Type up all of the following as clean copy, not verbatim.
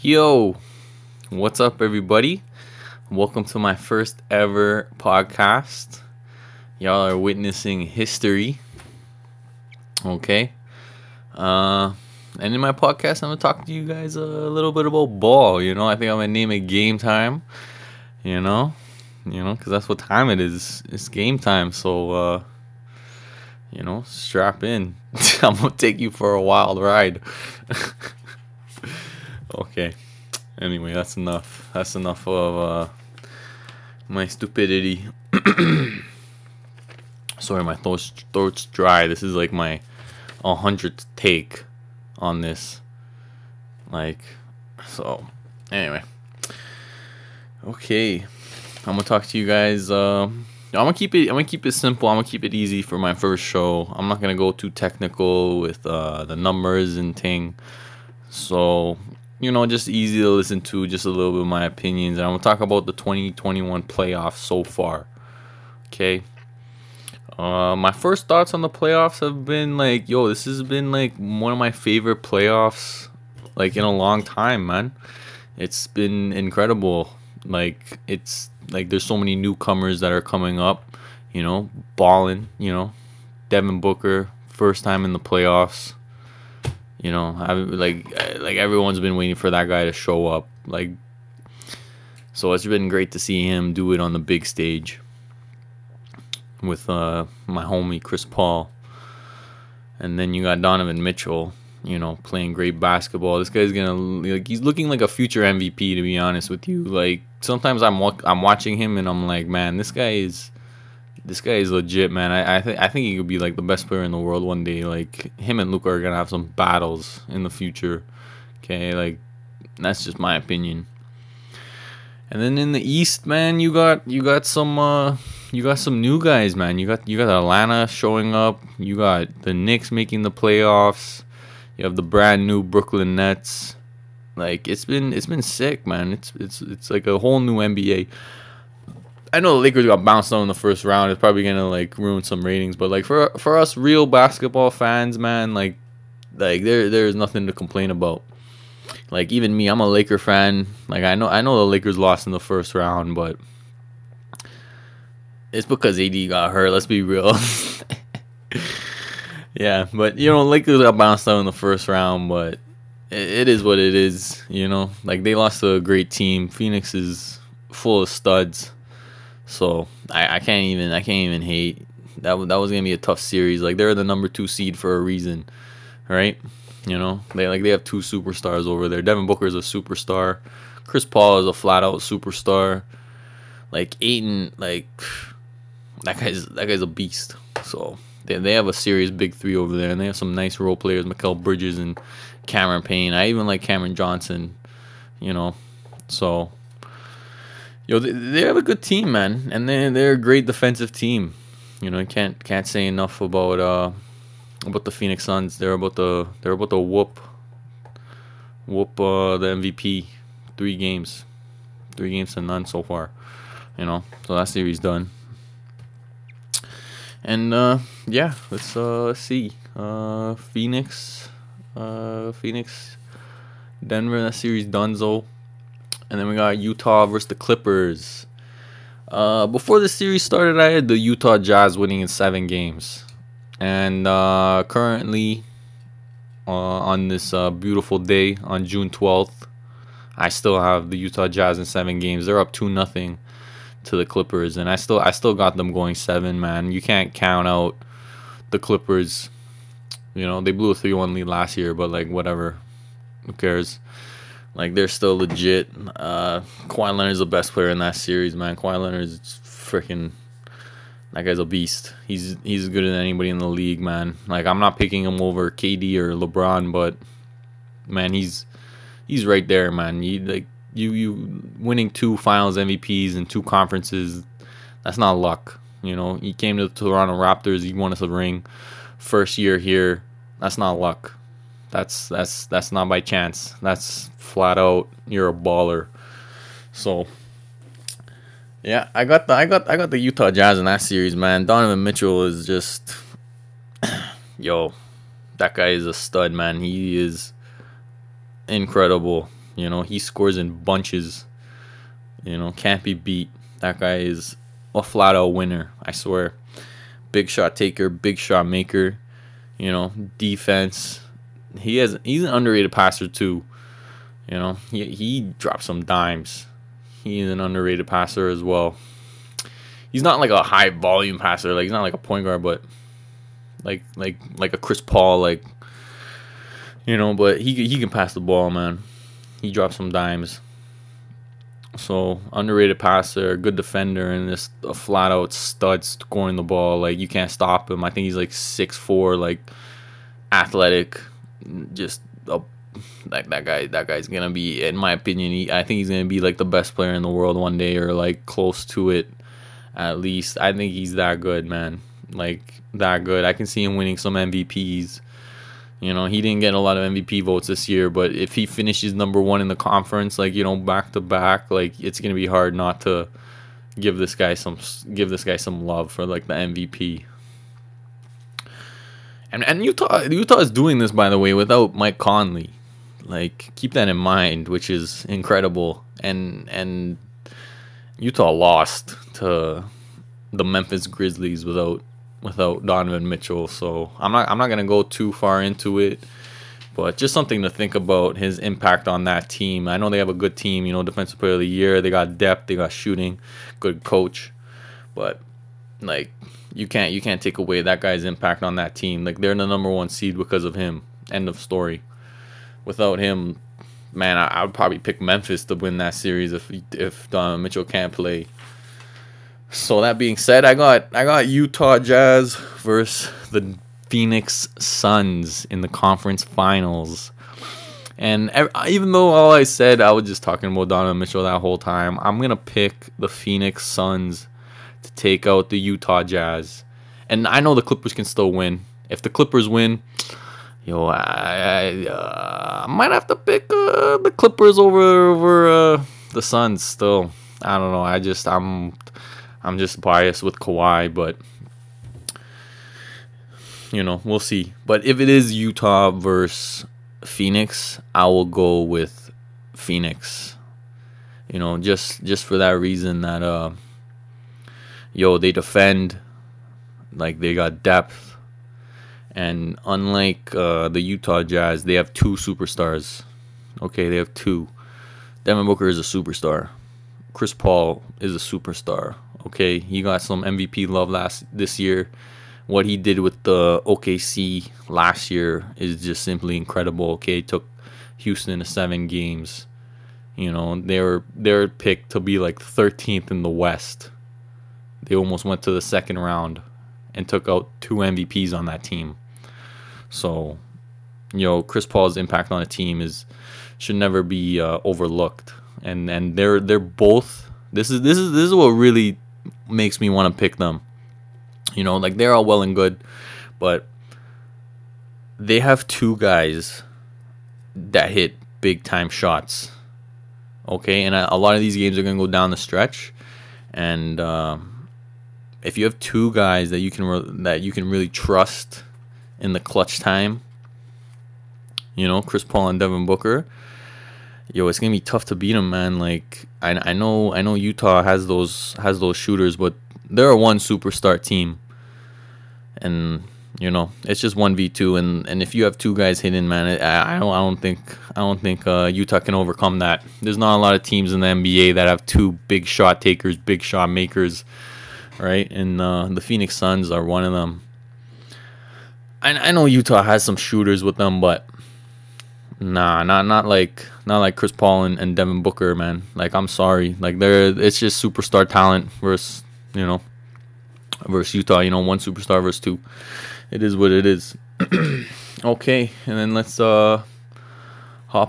Yo, what's up, everybody? Welcome to my first ever podcast. Y'all are witnessing history. Okay. And in my podcast, I'm going to talk to you guys a little bit about ball, you know. I think I'm going to name it Game Time, you know, because that's what time it is. It's game time, so, you know, strap in. I'm going to take you for a wild ride. Okay. Anyway, that's enough of my stupidity. Sorry, my throat's dry. This is like my 100th take on this, like, so anyway. Okay, I'm gonna talk to you guys. I'm gonna keep it simple. I'm gonna keep it easy for my first show. I'm not gonna go too technical with the numbers and thing, so, you know, just easy to listen to, just a little bit of my opinions. And I'm gonna talk about the 2021 playoffs so far. Okay. My first thoughts on the playoffs have been like, yo, this has been like one of my favorite playoffs, like, in a long time, man. It's been incredible. Like, it's like there's so many newcomers that are coming up, you know, balling, you know. Devin Booker, first time in the playoffs, you know. Like everyone's been waiting for that guy to show up, like, so it's been great to see him do it on the big stage with my homie Chris Paul. And then you got Donovan Mitchell, you know, playing great basketball. This guy's he's looking like a future MVP, to be honest with you. Like, sometimes I'm watching him and I'm like, man, this guy is legit, man. I think he could be like the best player in the world one day. Like, him and Luka are gonna have some battles in the future. Okay, like, that's just my opinion. And then in the East, man, you got some new guys, man. You got Atlanta showing up. You got the Knicks making the playoffs. You have the brand new Brooklyn Nets. Like, it's been sick, man. It's like a whole new NBA. I know the Lakers got bounced out in the first round. It's probably gonna like ruin some ratings, but like for us real basketball fans, man, like there's nothing to complain about. Like, even me, I'm a Laker fan. Like, I know the Lakers lost in the first round, but it's because AD got hurt. Let's be real. Yeah, but, you know, Lakers got bounced out in the first round, but it is what it is, you know. Like, they lost to a great team. Phoenix is full of studs, so I can't even hate. That was gonna be a tough series. Like, they're the number 2 seed for a reason, right? You know, they have two superstars over there. Devin Booker is a superstar. Chris Paul is a flat out superstar. Like, Ayton, like, that guy's a beast. So they have a serious big three over there, and they have some nice role players, Mikal Bridges and Cameron Payne. I even like Cameron Johnson, you know. So, yo, they have a good team, man, and they're a great defensive team. You know, you can't say enough about the Phoenix Suns. They're about to whoop the MVP 3 games to none so far, you know. So that series done. And yeah, let's see. Phoenix, Denver, that series donezo. And then we got Utah versus the Clippers. Before the series started, I had the Utah Jazz winning in 7 games. And currently, on this beautiful day, on June 12th, I still have the Utah Jazz in 7 games. They're up 2-0 to the Clippers, and I still got them going 7, man. You can't count out the Clippers. You know, they blew a 3-1 lead last year, but, like, whatever. Who cares? Like, they're still legit. Kawhi Leonard is the best player in that series, man. Kawhi Leonard is freaking... That guy's a beast. He's good than anybody in the league, man. Like, I'm not picking him over KD or LeBron, but, man, he's right there, man. You winning 2 Finals MVPs in 2 conferences, that's not luck, you know. He came to the Toronto Raptors, he won us a ring, first year here. That's not luck. That's not by chance. That's flat out. You're a baller. So. Yeah, I got the Utah Jazz in that series, man. Donovan Mitchell is just, yo, that guy is a stud, man. He is incredible. You know, he scores in bunches. You know, can't be beat. That guy is a flat-out winner, I swear. Big shot taker, big shot maker. You know, defense. He's an underrated passer, too. You know, he drops some dimes. He's an underrated passer as well. He's not like a high-volume passer. Like, he's not like a point guard, but like a Chris Paul, like, you know, but he can pass the ball, man. He drops some dimes. So, underrated passer, good defender, and just a flat-out stud scoring the ball. Like, you can't stop him. I think he's, like, 6'4", like, athletic. Just, that guy's going to be, in my opinion, I think he's going to be, like, the best player in the world one day, or, like, close to it, at least. I think he's that good, man. Like, that good. I can see him winning some MVPs. You know, he didn't get a lot of MVP votes this year, but if he finishes number one in the conference, like, you know, back to back, like, it's gonna be hard not to give this guy some love for, like, the MVP. And Utah is doing this, by the way, without Mike Conley. Like, keep that in mind, which is incredible. And Utah lost to the Memphis Grizzlies without Donovan Mitchell, so I'm not gonna go too far into it, but just something to think about, his impact on that team. I know they have a good team, you know, defensive player of the year, they got depth, they got shooting, good coach, but like you can't take away that guy's impact on that team. Like, they're the number one seed because of him. End of story. Without him, man, I would probably pick Memphis to win that series if Donovan Mitchell can't play. So that being said, I got Utah Jazz versus the Phoenix Suns in the conference finals. And even though all I said, I was just talking about Donovan Mitchell that whole time, I'm going to pick the Phoenix Suns to take out the Utah Jazz. And I know the Clippers can still win. If the Clippers win, yo, I might have to pick the Clippers over the Suns still. I don't know. I'm just biased with Kawhi, but, you know, we'll see. But if it is Utah versus Phoenix, I will go with Phoenix. You know, just for that reason that, they defend, like, they got depth. And unlike the Utah Jazz, they have two superstars. Okay, they have two. Devin Booker is a superstar. Chris Paul is a superstar. Okay, he got some MVP love this year. What he did with the OKC last year is just simply incredible. Okay, he took Houston to 7 games. You know, they were picked to be like 13th in the West. They almost went to the second round and took out 2 MVPs on that team. So, you know, Chris Paul's impact on a team should never be overlooked. And they're both. This is what really makes me want to pick them. You know, like, they're all well and good, but they have two guys that hit big time shots. Okay, and a lot of these games are going to go down the stretch, and if you have two guys that you can really trust in the clutch time, you know, Chris Paul and Devin Booker, yo, it's gonna be tough to beat them, man. Like, I know Utah has those shooters, but they're a one superstar team, and you know, it's just 1v2. And if you have two guys hidden, man, I don't think Utah can overcome that. There's not a lot of teams in the NBA that have two big shot takers, big shot makers, right? And the Phoenix Suns are one of them. I know Utah has some shooters with them, but nah, not like Chris Paul and Devin Booker, man. Like, I'm sorry. Like, it's just superstar talent versus Utah, you know, one superstar versus two. It is what it is. Okay, and then let's hop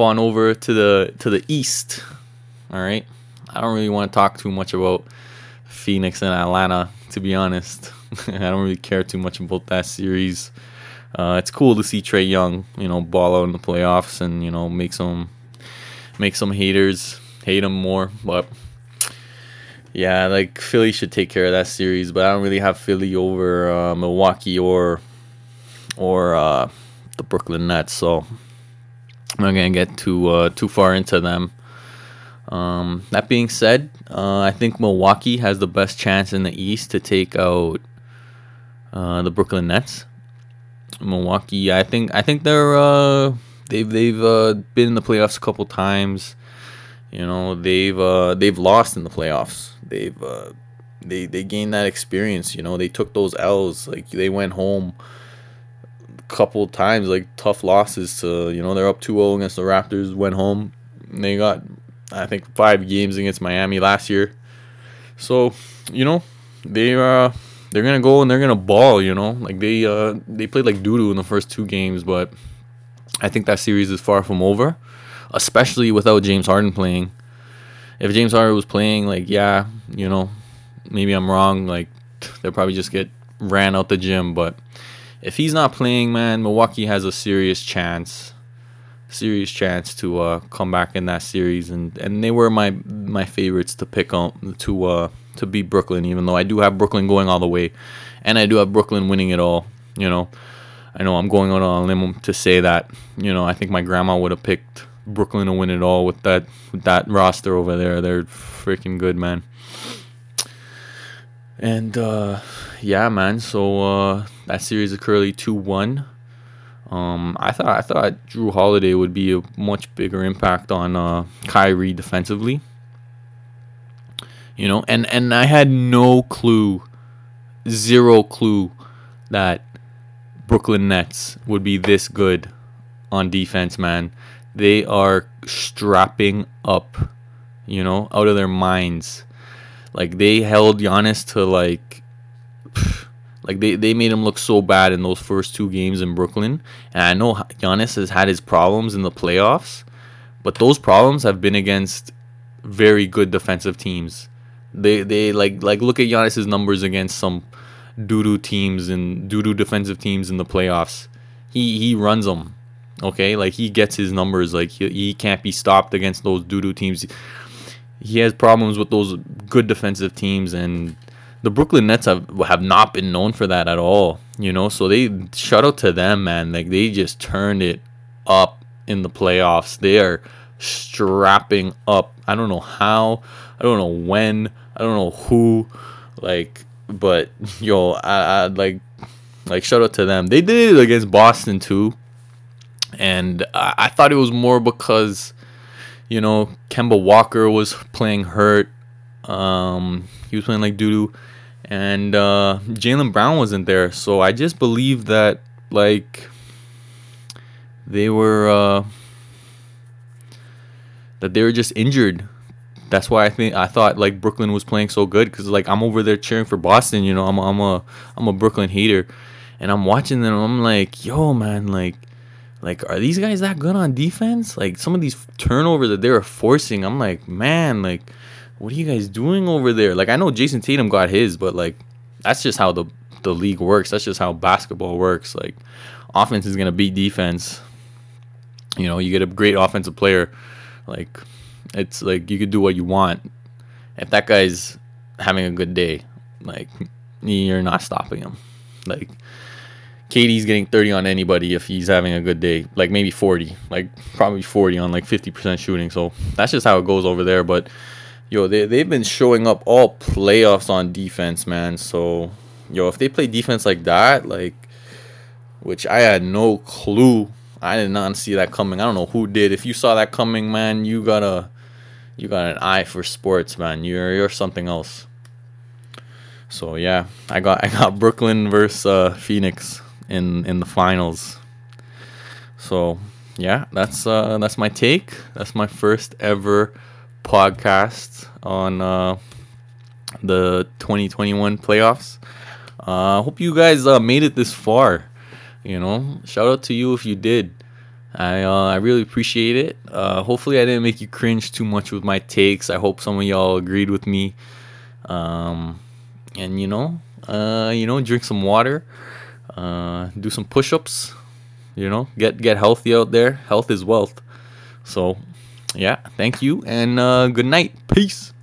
on over to the East. All right. I don't really want to talk too much about Phoenix and Atlanta, to be honest. I don't really care too much about that series. It's cool to see Trey Young, you know, ball out in the playoffs and, you know, make some haters hate him more. But yeah, like, Philly should take care of that series. But I don't really have Philly over Milwaukee or the Brooklyn Nets. So I'm not going to get too far into them. That being said, I think Milwaukee has the best chance in the East to take out the Brooklyn Nets. Milwaukee, I think they're they've been in the playoffs a couple times. You know, they've lost in the playoffs. They gained that experience. You know, they took those L's. Like, they went home a couple times, like tough losses to, you know, they're up 2-0 against the Raptors, went home. They got, I think, 5 games against Miami last year. So, you know, they're going to go and they're going to ball, you know. Like, they played like doo-doo in the first 2 games, but I think that series is far from over, especially without James Harden playing. If James Harden was playing, like, yeah, you know, maybe I'm wrong. Like, they'll probably just get ran out the gym. But if he's not playing, man, Milwaukee has a serious chance to come back in that series, and they were my favorites to pick on to beat Brooklyn, even though I do have Brooklyn going all the way, and I do have Brooklyn winning it all. You know, I know I'm going out on a limb to say that. You know, I think my grandma would have picked Brooklyn to win it all with that roster over there. They're freaking good, man. And yeah, man. So that series is currently 2-1. I thought Drew Holiday would be a much bigger impact on Kyrie defensively. You know, and I had zero clue that Brooklyn Nets would be this good on defense, man. They are strapping up, you know, out of their minds. Like, they held Giannis to, they made him look so bad in those first 2 games in Brooklyn. And I know Giannis has had his problems in the playoffs, but those problems have been against very good defensive teams. They look at Giannis's numbers against some doo-doo defensive teams in the playoffs. He runs them, okay? Like, he gets his numbers. Like, he can't be stopped against those doo-doo teams. He has problems with those good defensive teams, and the Brooklyn Nets have not been known for that at all, you know. So they shout out to them, man. Like, they just turned it up in the playoffs. They are strapping up. I don't know how, I don't know when, I don't know who, like, but yo, I like shout out to them. They did it against Boston too, and I thought it was more because, you know, Kemba Walker was playing hurt. He was playing like doo-doo. And Jaylen Brown wasn't there. So I just believe that, like, they were... that they were just injured. That's why I thought, like, Brooklyn was playing so good. Because, like, I'm over there cheering for Boston, you know. I'm a Brooklyn hater. And I'm watching them. I'm like, yo, man, like, are these guys that good on defense? Like, some of these turnovers that they were forcing, I'm like, man, like, what are you guys doing over there? Like, I know Jason Tatum got his, but, like, that's just how the league works. That's just how basketball works. Like, offense is going to beat defense. You know, you get a great offensive player. Like, it's like you could do what you want. If that guy's having a good day, like, you're not stopping him. Like, KD's getting 30 on anybody if he's having a good day. Like, maybe 40. Like, probably 40 on, like, 50% shooting. So, that's just how it goes over there. But, yo, they've been showing up all playoffs on defense, man. So, yo, if they play defense like that, like, which I had no clue. I did not see that coming. I don't know who did. If you saw that coming, man, you got an eye for sports, man. You're something else. So, yeah, I got Brooklyn versus Phoenix in the finals. So yeah, that's my take. That's my first ever podcast on the 2021 playoffs. I hope you guys made it this far. You know, shout out to you if you did. I really appreciate it. Hopefully I didn't make you cringe too much with my takes. I hope some of y'all agreed with me. And you know, drink some water. Do some push-ups, you know, get healthy out there. Health is wealth. So, yeah, thank you, and good night. Peace.